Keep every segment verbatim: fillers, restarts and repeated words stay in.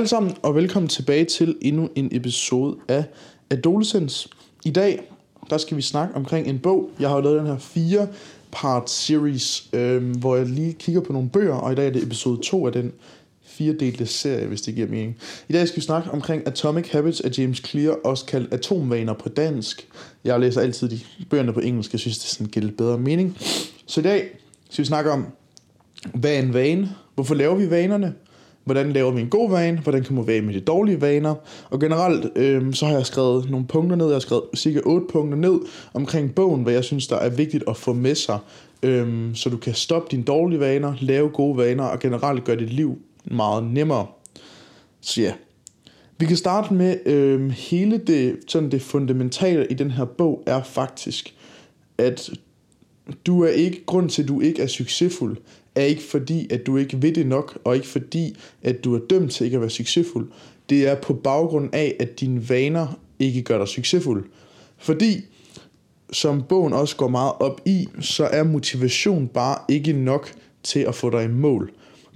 alle sammen, og velkommen tilbage til endnu en episode af Adolescens. I dag, der skal vi snakke omkring en bog. Jeg har jo lavet den her fire-part series, øh, hvor jeg lige kigger på nogle bøger, og i dag er det episode to af den firedelte serie, hvis det giver mening. I dag skal vi snakke omkring Atomic Habits af James Clear, også kaldt Atom Vaner på dansk. Jeg læser altid de bøgerne på engelsk, jeg synes, det sådan giver lidt bedre mening. Så i dag skal vi snakke om, hvad er en vane? Hvorfor laver vi vanerne? Hvordan laver vi en god vane? Hvordan kan man være med de dårlige vaner? Og generelt, øh, så har jeg skrevet nogle punkter ned. Jeg har skrevet cirka otte punkter ned omkring bogen, hvad jeg synes, der er vigtigt at få med sig. Øh, så du kan stoppe dine dårlige vaner, lave gode vaner og generelt gøre dit liv meget nemmere. Så ja. Vi kan starte med øh, hele det, sådan det fundamentale i den her bog er faktisk, at du er ikke, grunden til, at du ikke er succesfuld, er ikke fordi, at du ikke ved det nok, og ikke fordi, at du er dømt til ikke at være succesfuld. Det er på baggrund af, at dine vaner ikke gør dig succesfuld. Fordi, som bogen også går meget op i, så er motivation bare ikke nok til at få dig i mål.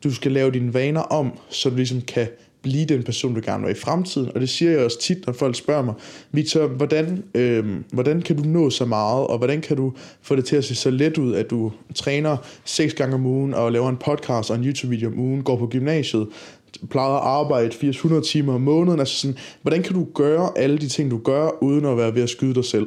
Du skal lave dine vaner om, så du ligesom kan blive den person, du gerne vil være i fremtiden. Og det siger jeg også tit, når folk spørger mig, Victor, hvordan, øh, hvordan kan du nå så meget, og hvordan kan du få det til at se så let ud, at du træner seks gange om ugen, og laver en podcast og en YouTube-video om ugen, går på gymnasiet, plejer at arbejde fire hundrede timer om måneden. Altså sådan, hvordan kan du gøre alle de ting, du gør, uden at være ved at skyde dig selv?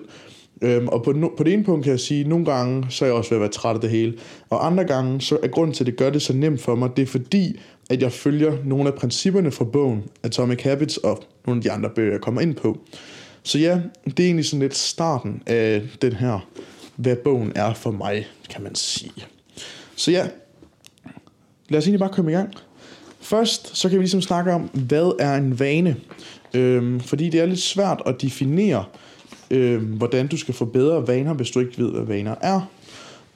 Øhm, og på, no, på det ene punkt kan jeg sige, at nogle gange, så er jeg også ved at være træt af det hele. Og andre gange, så er grunden til, at det gør det så nemt for mig, det er fordi, at jeg følger nogle af principperne fra bogen, Atomic Habits og nogle af de andre bøger, jeg kommer ind på. Så ja, det er egentlig sådan lidt starten af den her, hvad bogen er for mig, kan man sige. Så ja, lad os egentlig bare komme i gang. Først, så kan vi ligesom snakke om, hvad er en vane? Øhm, fordi det er lidt svært at definere, Øhm, hvordan du skal få bedre vaner, hvis du ikke ved, hvad vaner er.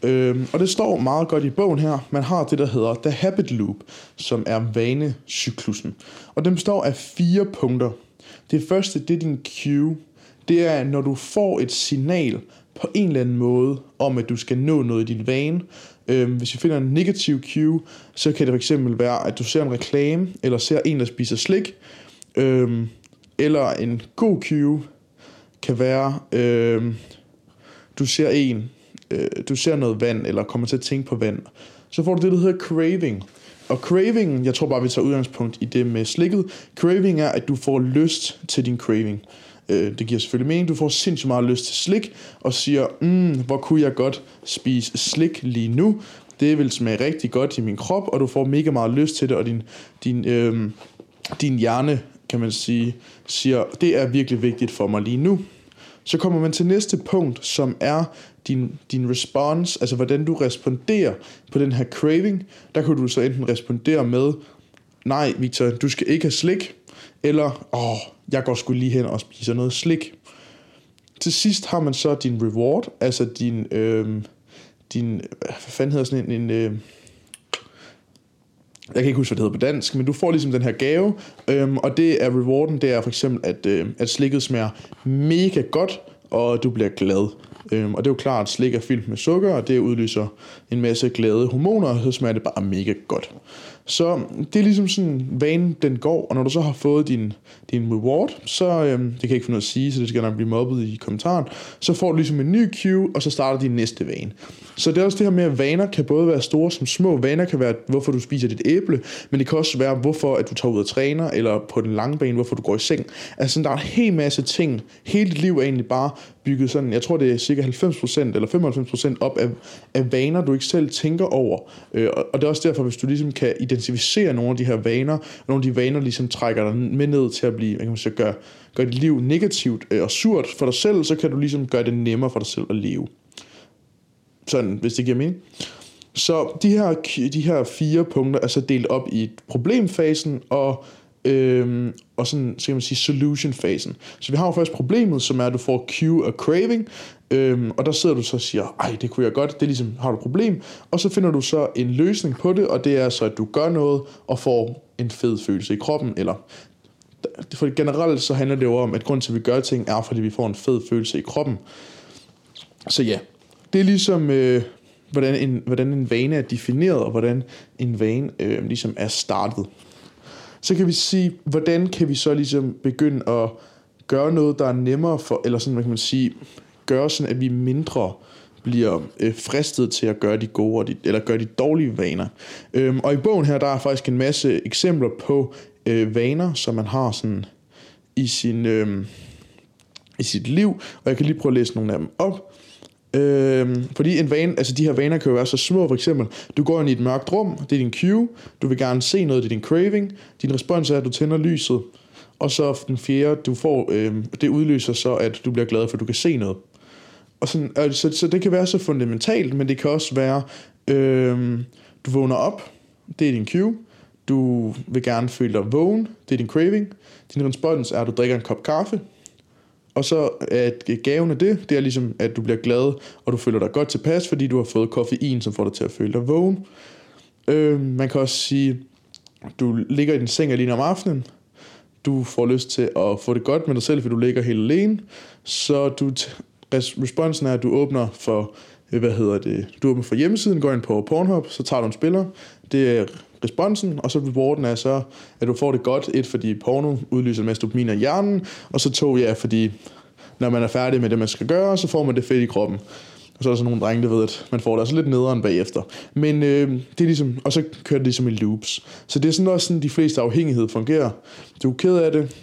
Øhm, og det står meget godt i bogen her. Man har det, der hedder The Habit Loop, som er vanecyklusen. Og den består af fire punkter. Det første, det er din cue. Det er, når du får et signal på en eller anden måde, om at du skal nå noget i din vane. Øhm, hvis vi finder en negativ cue, så kan det fx være, at du ser en reklame, eller ser en, der spiser slik, øhm, eller en god cue kan være, øh, du ser en, øh, du ser noget vand, eller kommer til at tænke på vand. Så får du det, der hedder craving. Og craving, jeg tror bare, vi tager udgangspunkt i det med slikket. Craving er, at du får lyst til din craving. Øh, det giver selvfølgelig mening. Du får sindssygt meget lyst til slik, og siger, mm, hvor kunne jeg godt spise slik lige nu. Det vil smage rigtig godt i min krop, og du får mega meget lyst til det, og din, din, øh, din hjerne, kan man sige, siger, det er virkelig vigtigt for mig lige nu. Så kommer man til næste punkt, som er din, din response, altså hvordan du responderer på den her craving. Der kan du så enten respondere med, nej Victor, du skal ikke have slik, eller, åh, jeg går sgu lige hen og spiser noget slik. Til sidst har man så din reward, altså din, øh, din hvad fanden hedder sådan en, en øh, jeg kan ikke huske, hvad det hedder på dansk, men du får ligesom den her gave, øhm, og det er rewarden, det er for eksempel, at, øh, at slikket smager mega godt, og du bliver glad. Øhm, og det er jo klart, at slik er fyldt med sukker, og det udløser en masse glade hormoner, og så smager det bare mega godt. Så det er ligesom sådan, vanen den går, og når du så har fået din, din reward, så, øhm, det kan jeg ikke få noget at sige, så det skal nok blive mobbet i kommentaren, så får du ligesom en ny cue, og så starter din næste vane. Så det er også det her med, at vaner kan både være store som små. Vaner kan være, hvorfor du spiser dit æble, men det kan også være, hvorfor at du tager ud og træner, eller på den lange bane, hvorfor du går i seng. Altså der er en hel masse ting. Hele dit liv er egentlig bare bygget sådan, jeg tror det er cirka halvfems procent eller femoghalvfems procent op af, af vaner, du ikke selv tænker over. Øh, og, og det er også derfor, hvis du ligesom kan identificere nogle af de her vaner, og nogle af de vaner ligesom trækker dig med ned til at blive, hvad kan man sige, gøre, gøre dit liv negativt øh, og surt for dig selv, så kan du ligesom gøre det nemmere for dig selv at leve. Sådan, hvis det giver mening. Så de her, de her fire punkter er så delt op i problemfasen og, øhm, og sådan, skal man sige, solutionfasen. Så vi har jo først problemet, som er, at du får cue og craving, øhm, og der sidder du så og siger, ej, det kunne jeg godt, det er ligesom, har du et problem, og så finder du så en løsning på det, og det er så, at du gør noget og får en fed følelse i kroppen, eller for generelt så handler det jo om, at grunden til, at vi gør ting, er fordi vi får en fed følelse i kroppen. Så ja. Det er ligesom, øh, hvordan, en, hvordan en vane er defineret, og hvordan en vane øh, ligesom er startet. så kan vi sige, hvordan kan vi så ligesom begynde at gøre noget, der er nemmere for, eller sådan, man kan sige, gøre sådan, at vi mindre bliver øh, fristet til at gøre de gode, de, eller gøre de dårlige vaner. Øhm, og i bogen her, der er faktisk en masse eksempler på øh, vaner, som man har sådan i sin, øh, i sit liv, og jeg kan lige prøve at læse nogle af dem op. Øhm, fordi en vane, altså de her vaner kan jo være så små. For eksempel, du går ind i et mørkt rum, det er din cue. Du vil gerne se noget, det er din craving. Din respons er, at du tænder lyset. Og så den fjerde, du får øhm, det udløser så, at du bliver glad for, at du kan se noget. Og sådan, altså, så det kan være så fundamentalt, men det kan også være øhm, du vågner op, det er din cue. Du vil gerne føle dig vågen, det er din craving. Din respons er, at du drikker en kop kaffe. Og så at gaven af det, det er ligesom, at du bliver glad, og du føler dig godt tilpas, fordi du har fået koffein, som får dig til at føle dig vågen. Øh, man kan også sige, du ligger i din seng alene om aftenen. Du får lyst til at få det godt med dig selv, fordi du ligger helt alene. Så du t- responsen er, at du åbner for, hvad hedder det, du åbner for hjemmesiden, går ind på Pornhub, så tager du en spiller. Det er responsen, og så rewarden er så, at du får det godt, et fordi porno udløser en masse dopamin i hjernen, og så to, ja, fordi når man er færdig med det, man skal gøre, så får man det fedt i kroppen. Og så er der sådan nogle drenge, der ved, at man får det altså lidt nederen bagefter. Men øh, det er ligesom, og så kører det ligesom i loops. Så det er sådan også sådan, de fleste afhængighed fungerer. Du er ked af det,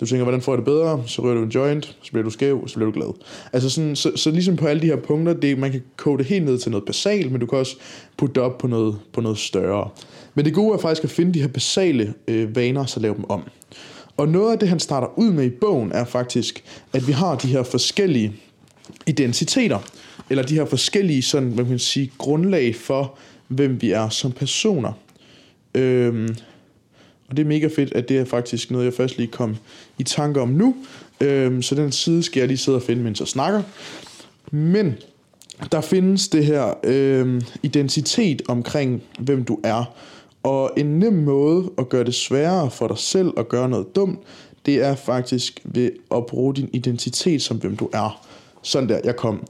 du tænker, hvordan får jeg det bedre, så rører du en joint, så bliver du skæv, så bliver du glad. Altså sådan, så, så ligesom på alle de her punkter, det, man kan kode det helt ned til noget basalt, men du kan også putte det op på noget, på noget større. Men det gode er faktisk at finde de her basale øh, vaner, og så lave dem om. Og noget af det, han starter ud med i bogen, er faktisk, at vi har de her forskellige identiteter, eller de her forskellige sådan, man kan sige, grundlag for, hvem vi er som personer. Øhm, og det er mega fedt, at det er faktisk noget, jeg først lige kom i tanke om nu. Øhm, så den side skal jeg lige sidde og finde, mens jeg snakker. Men der findes det her øh, identitet omkring, hvem du er. Og en nem måde at gøre det sværere for dig selv at gøre noget dumt, det er faktisk ved at bruge din identitet som hvem du er. Sådan der, jeg kom.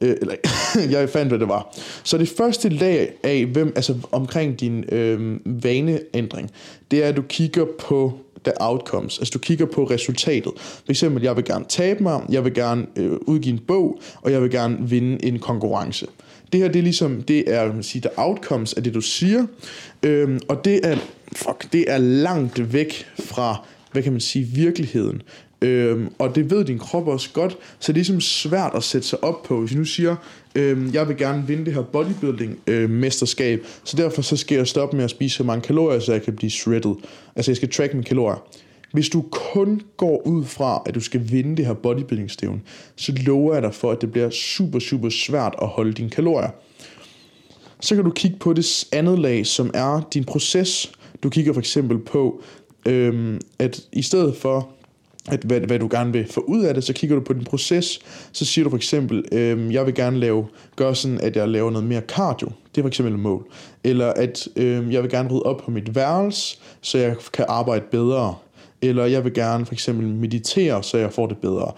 Øh, eller, jeg fandt, hvad det var. Så det første lag af, hvem, altså omkring din øh, vaneændring, det er, at du kigger på the outcomes. Altså du kigger på resultatet. For eksempel, jeg vil gerne tabe mig, jeg vil gerne øh, udgive en bog, og jeg vil gerne vinde en konkurrence. Det her, det er ligesom, det er, man siger, the outcomes af det, du siger. Øhm, og det er, fuck, det er langt væk fra, hvad kan man sige, virkeligheden. Øhm, og det ved din krop også godt, så det er ligesom svært at sætte sig op på. Hvis jeg nu siger, øhm, jeg vil gerne vinde det her bodybuilding øh, mesterskab, så derfor så skal jeg stoppe med at spise så mange kalorier, så jeg kan blive shredded. Altså jeg skal track mine kalorier. Hvis du kun går ud fra, at du skal vinde det her bodybuilding stævne, så lover jeg dig for, at det bliver super super svært at holde dine kalorier. Så kan du kigge på det andet lag, som er din proces. Du kigger for eksempel på øhm, at i stedet for at hvad, hvad du gerne vil få ud af det, så kigger du på din proces. Så siger du for eksempel, øh, jeg vil gerne lave, gøre sådan, at jeg laver noget mere cardio. Det er for eksempel et mål. Eller at øh, jeg vil gerne rydde op på mit værelse, så jeg kan arbejde bedre. Eller jeg vil gerne for eksempel meditere, så jeg får det bedre.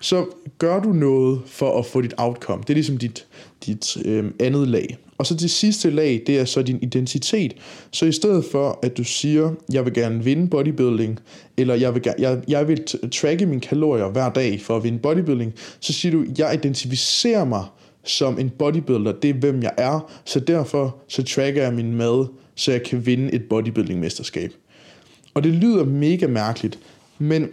Så gør du noget for at få dit outcome. Det er ligesom dit, dit øh, andet lag. Og så det sidste lag, det er så din identitet. Så i stedet for, at du siger, jeg vil gerne vinde bodybuilding, eller jeg vil, jeg, jeg vil tracke mine kalorier hver dag for at vinde bodybuilding, så siger du, jeg identificerer mig som en bodybuilder, det er hvem jeg er, så derfor så tracker jeg min mad, så jeg kan vinde et bodybuilding-mesterskab. Og det lyder mega mærkeligt, men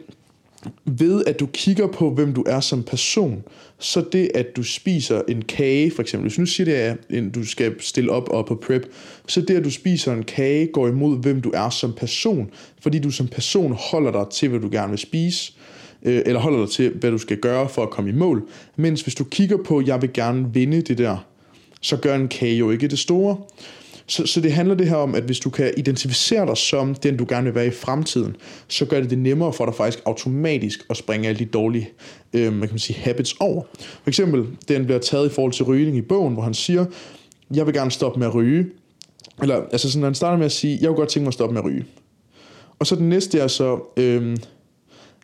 ved at du kigger på, hvem du er som person, så det, at du spiser en kage, for eksempel, hvis nu siger det, at du skal stille op og på prep, så det, at du spiser en kage, går imod, hvem du er som person, fordi du som person holder dig til, hvad du gerne vil spise, eller holder dig til, hvad du skal gøre for at komme i mål, mens hvis du kigger på, jeg vil gerne vinde det der, så gør en kage jo ikke det store. Så, så det handler det her om, at hvis du kan identificere dig som den, du gerne vil være i fremtiden, så gør det det nemmere for dig faktisk automatisk at springe alle de dårlige øh, man kan sige, habits over. For eksempel, den bliver taget i forhold til rygning i bogen, hvor han siger, jeg vil gerne stoppe med at ryge. Eller, altså sådan, han starter med at sige, jeg vil godt tænke mig at stoppe med at ryge. Og så den næste er så, øh,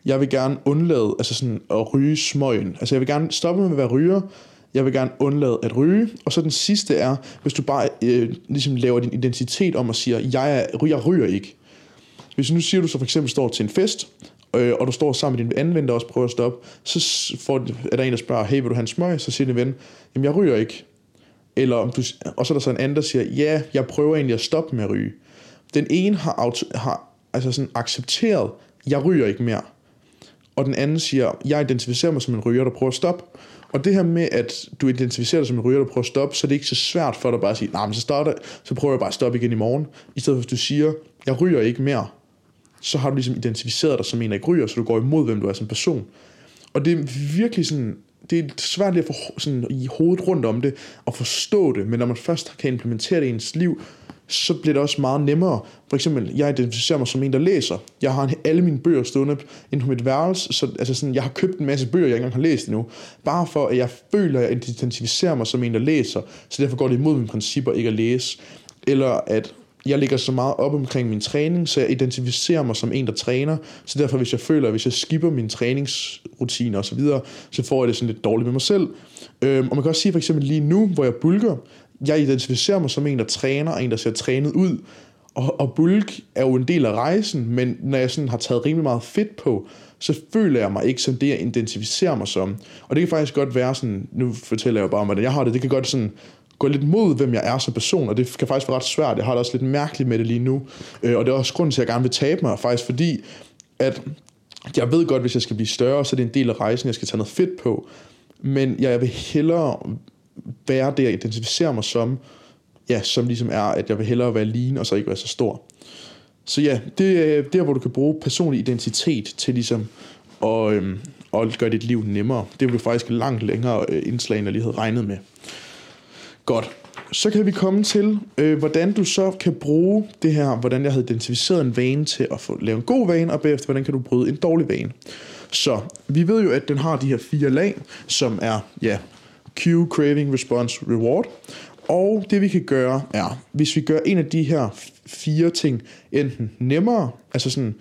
jeg vil gerne undlade altså sådan, at ryge smøgen. Altså jeg vil gerne stoppe med at være ryger. Jeg vil gerne undlade at ryge. Og så den sidste er, hvis du bare øh, ligesom laver din identitet om og siger, jeg, er, jeg ryger ikke. Hvis nu siger du så for eksempel står til en fest, øh, og du står sammen med din anden ven, der også prøver at stoppe, så får, er der en, der spørger, hey, vil du have en smøg? Så siger din ven, jamen jeg ryger ikke. Eller om du, og så er der så en anden, der siger, ja, jeg prøver egentlig at stoppe med at ryge. Den ene har, auto, har altså sådan accepteret, jeg ryger ikke mere. Og den anden siger, jeg identificerer mig som en ryger, der prøver at stoppe. Og det her med, at du identificerer dig som en ryger, der prøver at stoppe, så er det ikke så svært for dig bare at sige, nej, men så starter, så prøver jeg bare at stoppe igen i morgen. I stedet for, at du siger, jeg ryger ikke mere, så har du ligesom identificeret dig som en, der ikke ryger, så du går imod, hvem du er som person. Og det er virkelig sådan, det er svært lige at få sådan i hovedet rundt om det, og forstå det, men når man først kan implementere det i ens liv, så bliver det også meget nemmere. For eksempel, jeg identificerer mig som en, der læser. Jeg har alle mine bøger stående inde på mit værelse, så altså sådan, jeg har købt en masse bøger, jeg ikke engang har læst endnu, bare for, at jeg føler, at jeg identificerer mig som en, der læser, så derfor går det imod mine principper ikke at læse. Eller at jeg ligger så meget op omkring min træning, så jeg identificerer mig som en, der træner, så derfor, hvis jeg føler, at hvis jeg skipper mine træningsrutiner osv., så får jeg det sådan lidt dårligt med mig selv. Øhm, og man kan også sige for eksempel lige nu, hvor jeg bulker, jeg identificerer mig som en, der træner, og en, der ser trænet ud. Og, og bulk er jo en del af rejsen, men når jeg sådan har taget rimelig meget fedt på, så føler jeg mig ikke som det, jeg identificerer mig som. Og det kan faktisk godt være sådan, nu fortæller jeg jo bare om, hvordan jeg har det, det kan godt sådan gå lidt mod, hvem jeg er som person, og det kan faktisk være ret svært. Jeg har det også lidt mærkeligt med det lige nu, og det er også grunden til, at jeg gerne vil tabe mig, faktisk fordi, at jeg ved godt, hvis jeg skal blive større, så er det en del af rejsen, jeg skal tage noget fedt på, men jeg vil hellere være det, jeg identificerer mig som, ja, som ligesom er, at jeg vil hellere være lean, og så ikke være så stor. Så ja, det er der, hvor du kan bruge personlig identitet til ligesom at, øhm, at gøre dit liv nemmere. Det blev faktisk langt længere indslag, end jeg lige havde regnet med. Godt. Så kan vi komme til, øh, hvordan du så kan bruge det her, hvordan jeg havde identificeret en vane til at få, lave en god vane, og bagefter, hvordan kan du bryde en dårlig vane. Så vi ved jo, at den har de her fire lag, som er, ja, cue, craving, response, reward. Og det vi kan gøre er, hvis vi gør en af de her fire ting enten nemmere, altså sådan,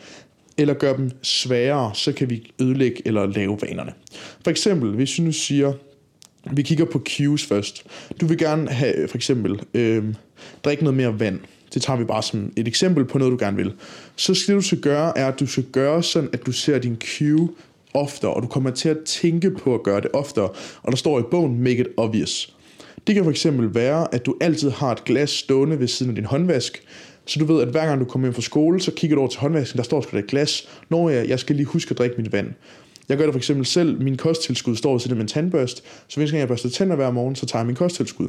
eller gør dem sværere, så kan vi ødelægge eller lave vanerne. For eksempel, hvis vi nu siger, vi kigger på cues først. Du vil gerne have for eksempel øh, drikke noget mere vand. Det tager vi bare som et eksempel på noget, du gerne vil. Så skal du så gøre, er, at du skal gøre sådan, at du ser din cue oftere, og du kommer til at tænke på at gøre det oftere, og der står i bogen, make it obvious. Det kan for eksempel være, at du altid har et glas stående ved siden af din håndvask, så du ved, at hver gang du kommer hjem fra skole, så kigger du over til håndvasken, der står sgu da et glas, når jeg, jeg skal lige huske at drikke mit vand. Jeg gør det for eksempel selv, min kosttilskud står ved siden af min tandbørste, så hvis jeg børster tænder hver morgen, så tager jeg min kosttilskud.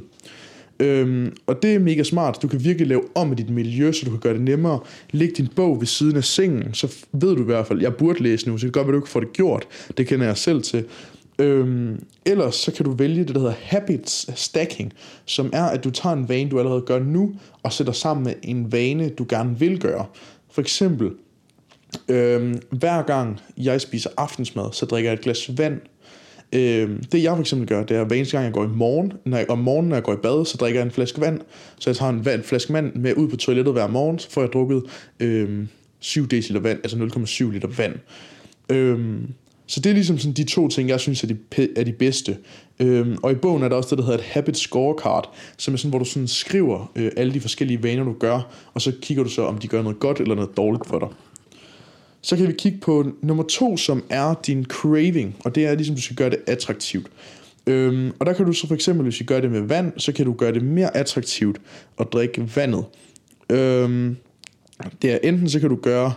Øhm, og det er mega smart. Du kan virkelig lave om i dit miljø, så du kan gøre det nemmere. Læg din bog ved siden af sengen, så ved du i hvert fald, jeg burde læse nu, så det kan godt være, du ikke får det gjort. Det kender jeg selv til. øhm, Ellers så kan du vælge det, der hedder habits stacking, som er, at du tager en vane, du allerede gør nu, og sætter sammen med en vane, du gerne vil gøre. For eksempel, øhm, hver gang jeg spiser aftensmad, så drikker jeg et glas vand. Det jeg for eksempel gør, det er, at hver eneste gang jeg går i morgen, når jeg, om morgenen når jeg går i bad, så drikker jeg en flaske vand. Så jeg tager en, en flaske vand med ud på toilettet hver morgen, så får jeg drukket øh, syv deciliter vand, altså nul komma syv liter vand. øh, Så det er ligesom sådan de to ting, jeg synes er de, er de bedste. øh, Og i bogen er der også det, der hedder et habit scorecard, som er sådan, hvor du sådan skriver øh, alle de forskellige vaner du gør, og så kigger du så, om de gør noget godt eller noget dårligt for dig. Så kan vi kigge på nummer to, som er din craving, og det er ligesom, du skal gøre det attraktivt. Øhm, og der kan du så for eksempel, hvis du gør det med vand, så kan du gøre det mere attraktivt at drikke vandet. Øhm, det er enten så kan du gøre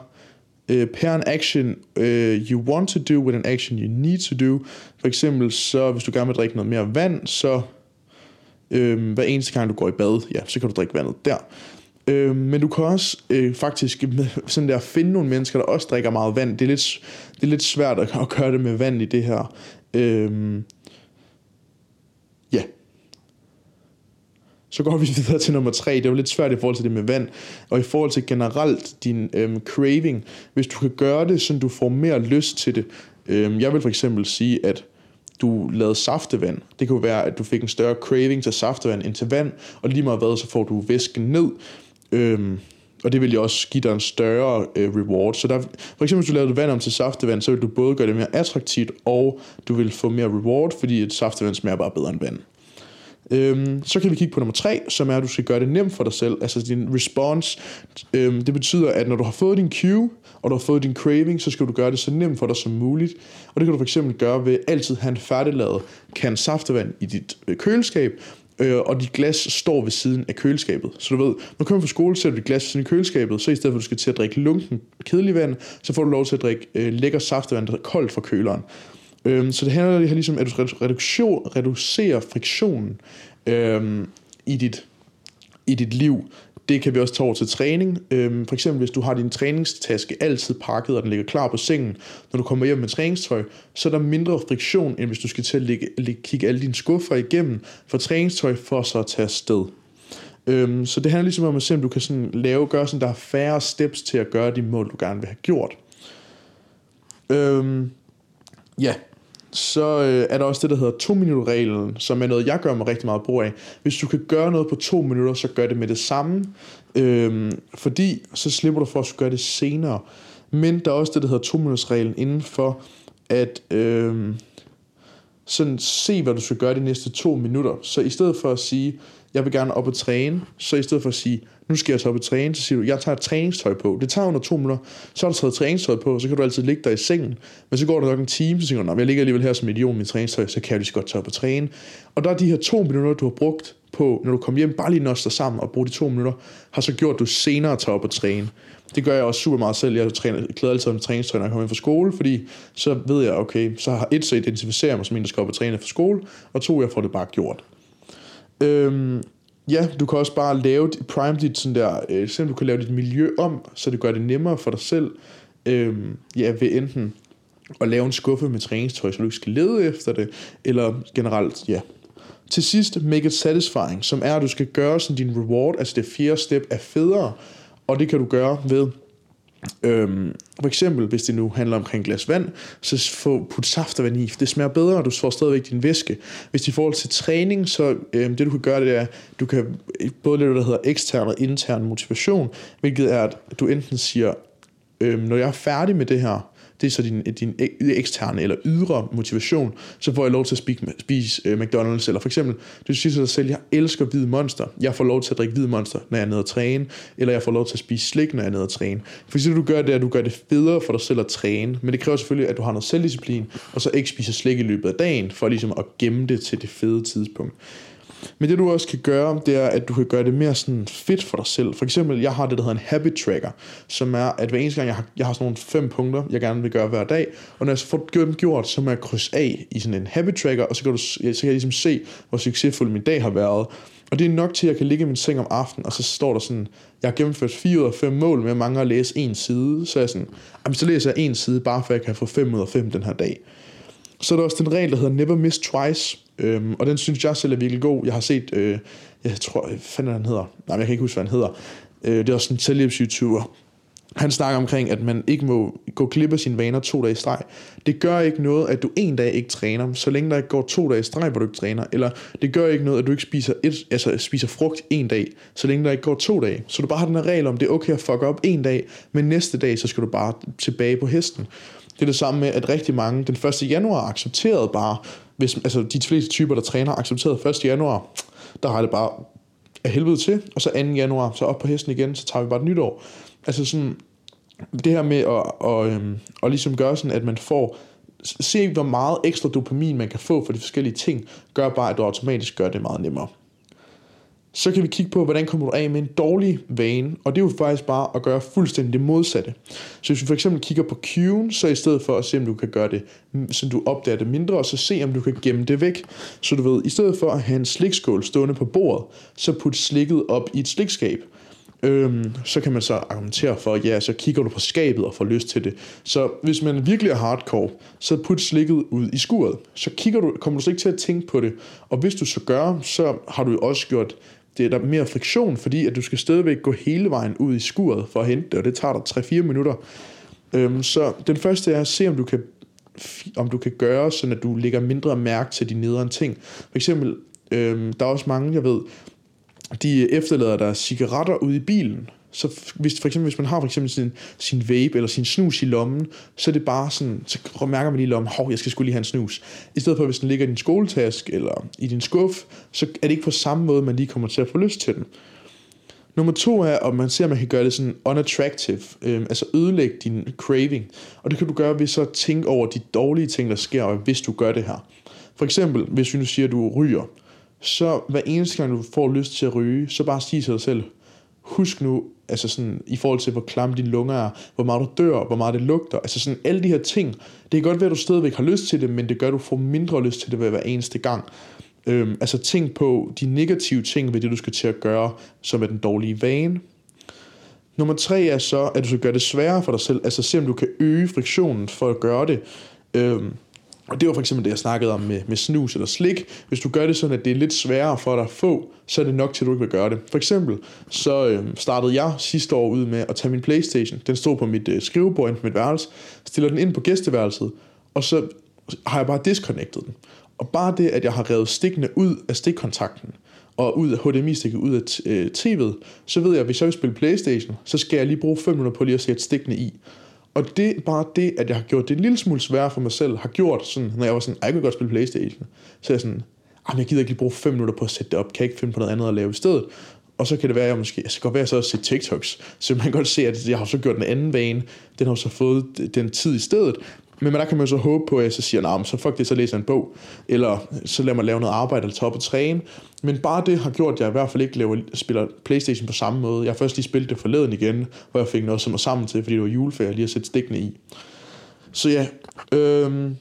øh, pair an action øh, you want to do with an action you need to do. For eksempel så, hvis du gerne vil drikke noget mere vand, så øh, hver eneste gang du går i bad, ja, så kan du drikke vandet der. Men du kan også øh, faktisk sådan der, finde nogle mennesker, der også drikker meget vand. Det er lidt, det er lidt svært at, at gøre det med vand i det her. Ja. Øhm, yeah. Så går vi videre til nummer tre. Det er jo lidt svært i forhold til det med vand. Og i forhold til generelt din øhm, craving. Hvis du kan gøre det, så du får mere lyst til det. Øhm, jeg vil for eksempel sige, at du lavede saftevand. Det kunne være, at du fik en større craving til saftevand end til vand. Og lige meget hvad, så får du væsken ned. Øhm, og det vil jo også give dig en større øh, reward. Så der, for eksempel hvis du lavede vand om til saftevand, så vil du både gøre det mere attraktivt, og du vil få mere reward, fordi et saftevand smager bare bedre end vand. Øhm, så kan vi kigge på nummer tre, som er, at du skal gøre det nemt for dig selv. Altså din response, øhm, det betyder, at når du har fået din cue, og du har fået din craving, så skal du gøre det så nemt for dig som muligt. Og det kan du fx gøre ved altid at have en færdiglavet kan saftevand i dit køleskab, øh, og dit glas står ved siden af køleskabet. Så du ved, når du kommer fra skole, sætter du dit glas ved siden af køleskabet, så i stedet for at du skal til at drikke lunken kedelig vand, så får du lov til at drikke øh, lækker saftevand, der er koldt fra køleren. Øhm, så det handler her ligesom, at du reduktion, reducerer friktionen øhm, i, dit, i dit liv. Det kan vi også tage over til træning. Øhm, for eksempel hvis du har din træningstaske altid pakket, og den ligger klar på sengen, når du kommer hjem med træningstøj, så er der mindre friktion, end hvis du skal til at ligge, ligge, kigge alle dine skuffer igennem for træningstøj for så at tage afsted. Øhm, så det handler ligesom om at se, om du kan sådan lave, gøre sådan, der er færre steps til at gøre de mål, du gerne vil have gjort. Øhm... Ja, så øh, er der også det, der hedder to-minut-reglen, som er noget, jeg gør mig rigtig meget brug af. Hvis du kan gøre noget på to minutter, så gør det med det samme, øh, fordi så slipper du for at skulle gøre det senere. Men der er også det, der hedder to-minut-reglen inden for at øh, sådan se, hvad du skal gøre de næste to minutter. Så i stedet for at sige, jeg vil gerne op og træne, så i stedet for at sige, nu skal jeg så op og træne, så siger du, jeg tager et træningstøj på. Det tager under to minutter, så har du taget træningstøj på, så kan du altid ligge der i sengen. Men så går der nok en time, så tænker du, jeg ligger alligevel her som idiot med træningstøj, så kan jeg jo lige så godt tage op og træne. Og der er de her to minutter, du har brugt på, når du kommer hjem, bare lige nøst dig sammen og bruge de to minutter, har så gjort, at du senere tager op og træne. Det gør jeg også super meget selv. Jeg træner, klæder altid om træningstøj, når jeg kommer hjem fra skole, fordi så ved jeg, okay, så har et, så identificerer jeg mig som en, der skal op og træne fra skole, og to, jeg får det bare gjort. Øhm, ja, du kan også bare lave prime dit sådan der, øh, selvom du kan lave dit miljø om, så det gør det nemmere for dig selv, øhm, ja, ved enten at lave en skuffe med træningstøj, så du ikke skal lede efter det, eller generelt, ja. Til sidst, make it satisfying, som er, at du skal gøre sådan din reward, altså det fjerde step er federe, og det kan du gøre ved, Øhm, for eksempel hvis det nu handler omkring glas vand, så få put saftevand i, det smager bedre, og du får stadigvæk din væske. Hvis det i forhold til træning, så øhm, det du kan gøre, det er, du kan både lave det, der hedder ekstern og intern motivation, hvilket er, at du enten siger, øhm, når jeg er færdig med det her, det er så din, din eksterne eller ydre motivation, så får jeg lov til at spise, spise øh, McDonald's, eller for eksempel, du siger til dig selv, jeg elsker Hvid Monster, jeg får lov til at drikke Hvid Monster, når jeg er nede og træne, eller jeg får lov til at spise slik, når jeg er nede og træne. For eksempel, du gør det, at du gør det federe for dig selv at træne, men det kræver selvfølgelig, at du har noget selvdisciplin, og så ikke spiser slik i løbet af dagen, for ligesom at gemme det til det fede tidspunkt. Men det du også kan gøre, det er, at du kan gøre det mere sådan fedt for dig selv. For eksempel, jeg har det, der hedder en habit tracker, som er, at hver eneste gang, jeg har, jeg har sådan nogle fem punkter, jeg gerne vil gøre hver dag, og når jeg så får dem gjort, så må jeg krydse af i sådan en habit tracker, og så kan, du, så kan jeg ligesom se, hvor succesfuld min dag har været. Og det er nok til, at jeg kan ligge i min seng om aftenen, og så står der sådan, jeg har gennemført fire ud af fem mål, men jeg mangler at læse en side. Så er jeg sådan, jamen så læser jeg en side, bare for at jeg kan få fem ud af fem den her dag. Så er der også den regel, der hedder never miss twice, øhm, og den synes jeg selv er virkelig god. Jeg har set, øh, jeg tror, fanden han hedder, nej, jeg kan ikke huske, hvad han hedder, øh, det er også en selvhjælps-youtuber. Han snakker omkring, at man ikke må gå glip af sine vaner to dage i streg. Det gør ikke noget, at du en dag ikke træner, så længe der ikke går to dage i streg, hvor du ikke træner. Eller det gør ikke noget, at du ikke spiser, et, altså spiser frugt en dag, så længe der ikke går to dage. Så du bare har den her regel om, det er okay at fuck op en dag, men næste dag, så skal du bare tilbage på hesten. Det er det samme med, at rigtig mange den første januar accepterede bare, hvis, altså de fleste typer, der træner, accepterede første januar, der har det bare af helvede til, og så anden januar, så op på hesten igen, så tager vi bare et nyt år. Altså sådan, det her med at, og, øhm, og ligesom gøre sådan, at man får, se hvor meget ekstra dopamin man kan få for de forskellige ting, gør bare, at du automatisk gør det meget nemmere. Så kan vi kigge på, hvordan kommer du af med en dårlig vane, og det er jo faktisk bare at gøre fuldstændig det modsatte. Så hvis vi for eksempel kigger på cuen, så i stedet for at se, om du kan gøre det, så du opdager det mindre, og så se, om du kan gemme det væk. Så du ved, i stedet for at have en slikskål stående på bordet, så put slikket op i et slikskab. Øhm, så kan man så argumentere for, ja, så kigger du på skabet og får lyst til det. Så hvis man virkelig er hardcore, så put slikket ud i skuret. Så kigger du, kommer du slet ikke til at tænke på det, og hvis du så gør, så har du også gjort det er der mere friktion, fordi at du skal stadigvæk gå hele vejen ud i skuret for at hente det, og det tager dig tre til fire minutter. Øhm, så den første er at se, om du kan, om du kan gøre, sådan at du lægger mindre mærke til de nederen ting. For eksempel, øhm, der er også mange, jeg ved, de efterlader der cigaretter ude i bilen. Så hvis, for eksempel, hvis man har for eksempel sin, sin vape eller sin snus i lommen, så er det bare sådan, så mærker man lige i lommen, hov, jeg skal sgu lige have en snus. I stedet for, hvis den ligger i din skoletask eller i din skuff, så er det ikke på samme måde, man lige kommer til at få lyst til den. Nummer to er, at man ser, at man kan gøre det sådan unattractive, øh, altså ødelægge din craving. Og det kan du gøre ved så at tænke over de dårlige ting, der sker, hvis du gør det her. For eksempel, hvis du siger, at du ryger, så hver eneste gang, du får lyst til at ryge, så bare sig til dig selv, husk nu, altså sådan, i forhold til, hvor klam dine lunger er, hvor meget du dør, hvor meget det lugter, altså sådan alle de her ting. Det kan godt være, at du stadigvæk har lyst til det, men det gør, at du får mindre lyst til det hver eneste gang. Øhm, altså tænk på de negative ting ved det, du skal til at gøre, som er den dårlige vane. Nummer tre er så, at du skal gøre det sværere for dig selv, altså se om du kan øge friktionen for at gøre det. Øhm, og det var for eksempel det, jeg snakkede om med, med snus eller slik. Hvis du gør det sådan, at det er lidt sværere for dig at få, så er det nok til, at du ikke vil gøre det. For eksempel, så øh, startede jeg sidste år ud med at tage min Playstation. Den stod på mit øh, skrivebord inde på mit værelse, stiller den ind på gæsteværelset, og så har jeg bare disconnectet den. Og bare det, at jeg har revet stikkene ud af stikkontakten, og ud af H D M I-stikket ud af øh, tv'et, så ved jeg, at hvis jeg vil spille Playstation, så skal jeg lige bruge fem minutter på lige at sætte stikkene i. Og det bare det, at jeg har gjort det en lille smule sværere for mig selv, har gjort sådan, når jeg var sådan, jeg kan godt spille Playstation, så er jeg sådan, jeg gider ikke lige bruge fem minutter på at sætte det op, kan jeg ikke finde på noget andet at lave i stedet. Og så kan det være, at jeg måske, jeg skal godt være så at se TikToks, så man kan godt se, at jeg har så gjort en anden vane, den har så fået den tid i stedet. Men der kan man jo så håbe på, at jeg så siger, nah, så fuck det, så læser jeg en bog, eller så lader man lave noget arbejde, eller tage op og træne. Men bare det har gjort, at jeg i hvert fald ikke laver, spiller Playstation på samme måde. Jeg har først lige spillet det forleden igen, hvor jeg fik noget som var sammen til, fordi det var juleferie, lige at sætte stikkene i. Så ja, øhm,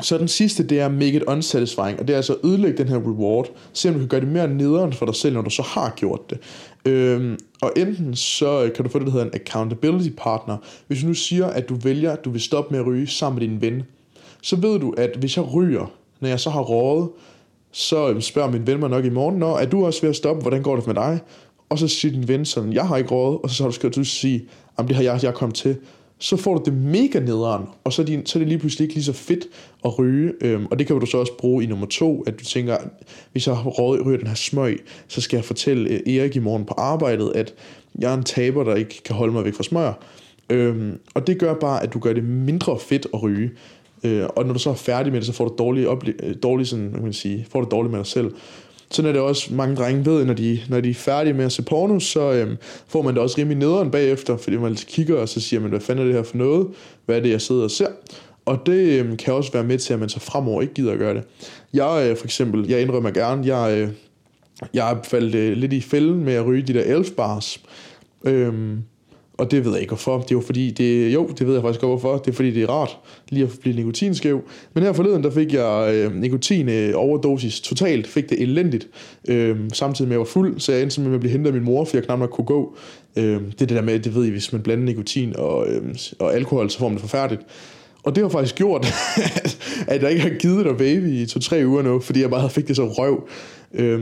så den sidste, det er make it unsatisfying, og det er altså at ødelægge den her reward, se om du kan gøre det mere nederen for dig selv, når du så har gjort det. Øhm, og enten så kan du få det, der hedder en accountability partner. Hvis du nu siger, at du vælger, at du vil stoppe med at ryge sammen med din ven, så ved du, at hvis jeg ryger, når jeg så har røget, så spørger min ven mig nok i morgen, når er du også ved at stoppe, hvordan går det med dig? Og så siger din ven sådan, jeg har ikke røget, og så skal du sige, jamen det har jeg, jeg er kommet til. Så får du det mega nederen, og så er det, så er det lige pludselig ikke lige så fedt at ryge. Øhm, og det kan du så også bruge i nummer to, at du tænker, hvis jeg ryger den her smøg, så skal jeg fortælle Erik i morgen på arbejdet, at jeg er en taber, der ikke kan holde mig væk fra smøger. Øhm, og det gør bare, at du gør det mindre fedt at ryge. Øh, og når du så er færdig med det, så får du dårligt ople- dårlig, sådan, hvad kan man sige, får du dårligt med dig selv. Sådan er det også, mange drenge ved, når de, når de er færdige med at se porno, så øhm, får man det også rimelig nederen bagefter, fordi man kigger, og så siger man, hvad fanden er det her for noget? Hvad er det, jeg sidder og ser? Og det øhm, kan også være med til, at man så fremover ikke gider at gøre det. Jeg øh, for eksempel, jeg indrømmer gerne, jeg, øh, jeg faldt øh, lidt i fælden med at ryge de der elfbars. Øhm, og det ved jeg ikke hvorfor. Det er jo fordi, det, jo, det ved jeg faktisk godt hvorfor. Det er fordi, det er rart lige at blive nikotinskæv. Men her forleden, der fik jeg øh, nikotin øh, overdosis totalt. Fik det elendigt. Øh, samtidig med, at jeg var fuld, så jeg endte med at blive hentet af min mor, for jeg knap nok kunne gå. Øh, det er det der med, det ved I, hvis man blander nikotin og, øh, og alkohol, så får man det forfærdeligt. Og det har faktisk gjort, at jeg ikke har givet dig baby i to-tre uger nu, fordi jeg bare fik det så røv.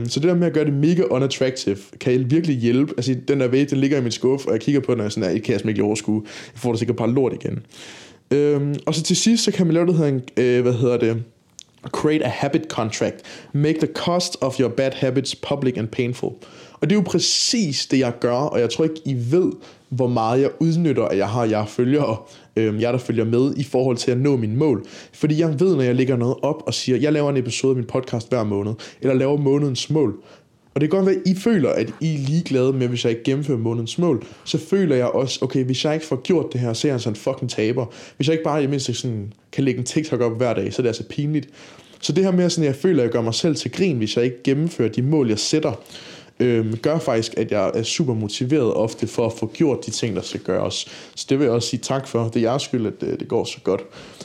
Så det der med at gøre det mega unattractive, kan virkelig hjælpe. Altså den der vape, den ligger i min skuff, og jeg kigger på den, og jeg sådan, nej, kan jeg ikke overskue. Jeg får da sikkert bare lort igen. Og så til sidst, så kan man lave det, hedder, hvad hedder det, create a habit contract. Make the cost of your bad habits public and painful. Og det er jo præcis det, jeg gør, og jeg tror ikke, I ved, hvor meget jeg udnytter, at jeg har jer følgere, øh, jeg der følger med, i forhold til at nå mine mål. Fordi jeg ved, når jeg lægger noget op og siger, jeg laver en episode af min podcast hver måned, eller laver månedens mål. Og det kan godt være, at I føler, at I er ligeglade med, hvis jeg ikke gennemfører månedens mål. Så føler jeg også, okay, hvis jeg ikke får gjort det her, så er jeg sådan en fucking taber. Hvis jeg ikke bare i mindst sådan, kan lægge en TikTok op hver dag, så er det altså pinligt. Så det her med, at jeg føler, at jeg gør mig selv til grin, hvis jeg ikke gennemfører de mål, jeg sætter, Øhm, gør faktisk, at jeg er super motiveret ofte for at få gjort de ting, der skal gøres. Så det vil jeg også sige tak for. Det er jeres skyld, at det, det går så godt.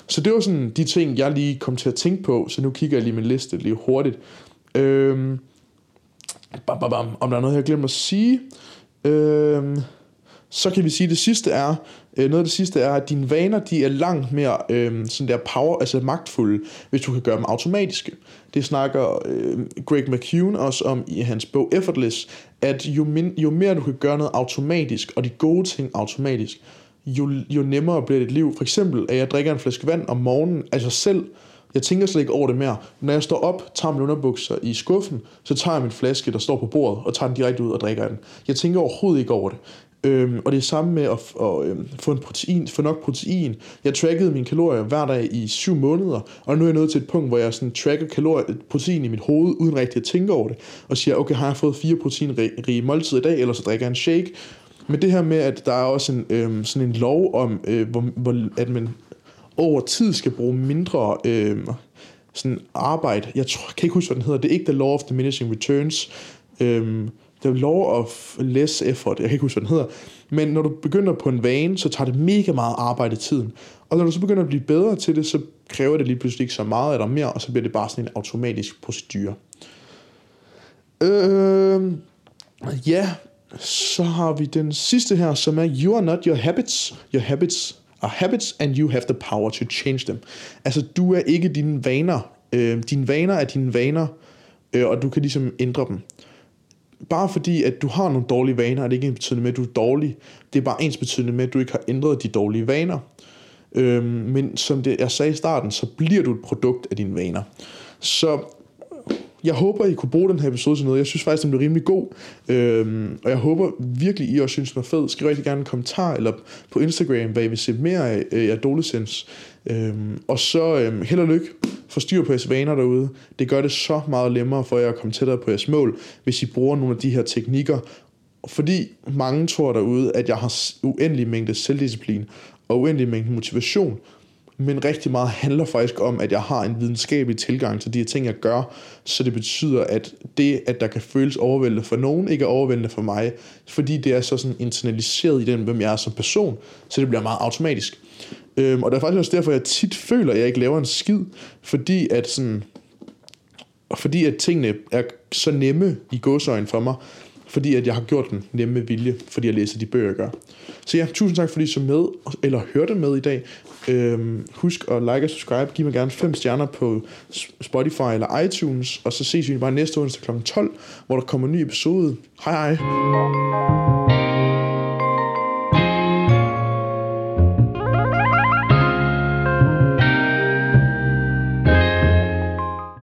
Så det var sådan de ting, jeg lige kom til at tænke på. Så nu kigger jeg lige min liste lige hurtigt. Øhm, bam, bam, bam. Om der er noget, jeg glemmer at sige. Øhm, så kan vi sige, at det sidste er, øh, noget af det sidste er, at dine vaner, de er langt mere øh, sådan der power, altså magtfulde, hvis du kan gøre dem automatiske. Det snakker øh, Greg McKeown også om i hans bog Effortless, at jo, min, jo mere du kan gøre noget automatisk, og de gode ting automatisk, jo, jo nemmere bliver dit liv. For eksempel, at jeg drikker en flaske vand om morgenen, altså selv, jeg tænker slet ikke over det mere. Når jeg står op, tager min underbukser i skuffen, så tager jeg min flaske, der står på bordet, og tager den direkte ud og drikker den. Jeg tænker overhovedet ikke over det. Øhm, og det er samme med at, f- at øhm, få, en protein, få nok protein. Jeg trackede mine kalorier hver dag i syv måneder, og nu er jeg nået til et punkt, hvor jeg sådan tracker kalorier, protein i mit hoved, uden rigtig at tænke over det, og siger, okay, har jeg fået fire proteinrige måltider i dag, eller så drikker jeg en shake. Men det her med, at der er også en, øhm, sådan en lov om, øh, hvor, hvor, at man over tid skal bruge mindre øhm, sådan arbejde. Jeg tror, kan ikke huske, hvad den hedder. Det er ikke The Law of Diminishing Returns. Øhm, The Law of Less Effort. Jeg kan ikke huske, hvad den hedder. Men når du begynder på en vane, så tager det mega meget arbejde i tiden. Og når du så begynder at blive bedre til det, så kræver det lige pludselig ikke så meget af dig mere, og så bliver det bare sådan en automatisk procedure. Øh, ja, så har vi den sidste her, som er You are not your habits. Your habits are habits, and you have the power to change them. Altså, du er ikke dine vaner. Øh, dine vaner er dine vaner, øh, og du kan ligesom ændre dem. Bare fordi, at du har nogle dårlige vaner, er det ikke ensbetydende med, at du er dårlig. Det er bare ensbetydende med, at du ikke har ændret de dårlige vaner. Øhm, men som det, jeg sagde i starten, så bliver du et produkt af dine vaner. Så jeg håber, I kunne bruge den her episode til noget. Jeg synes faktisk, den blev rimelig god. Øhm, og jeg håber virkelig, I også synes, den var fed. Skriv rigtig gerne en kommentar, eller på Instagram, hvad I vil se mere af øh, Adolescens. Øhm, og så øhm, held og lykke. Få styr på jeres vaner derude. Det gør det så meget nemmere for jer at komme tættere på jeres mål, hvis I bruger nogle af de her teknikker. Fordi mange tror derude, at jeg har uendelig mængde selvdisciplin og uendelig mængde motivation. Men rigtig meget handler faktisk om, at jeg har en videnskabelig tilgang til de her ting, jeg gør. Så det betyder, at det, at der kan føles overvældende for nogen, ikke er overvældende for mig. Fordi det er så sådan internaliseret i den, hvem jeg er som person. Så det bliver meget automatisk. Øhm, og det er faktisk også derfor, jeg tit føler, at jeg ikke laver en skid, fordi at, sådan, fordi at tingene er så nemme i gåseøjne for mig, fordi at jeg har gjort den nemme med vilje, fordi jeg læser de bøger, jeg gør. Så ja, tusind tak, fordi I så med, eller hørte med i dag. Øhm, husk at like og subscribe, giv mig gerne fem stjerner på Spotify eller iTunes, og så ses vi bare næste onsdag kl. tolv, hvor der kommer en ny episode. Hej hej!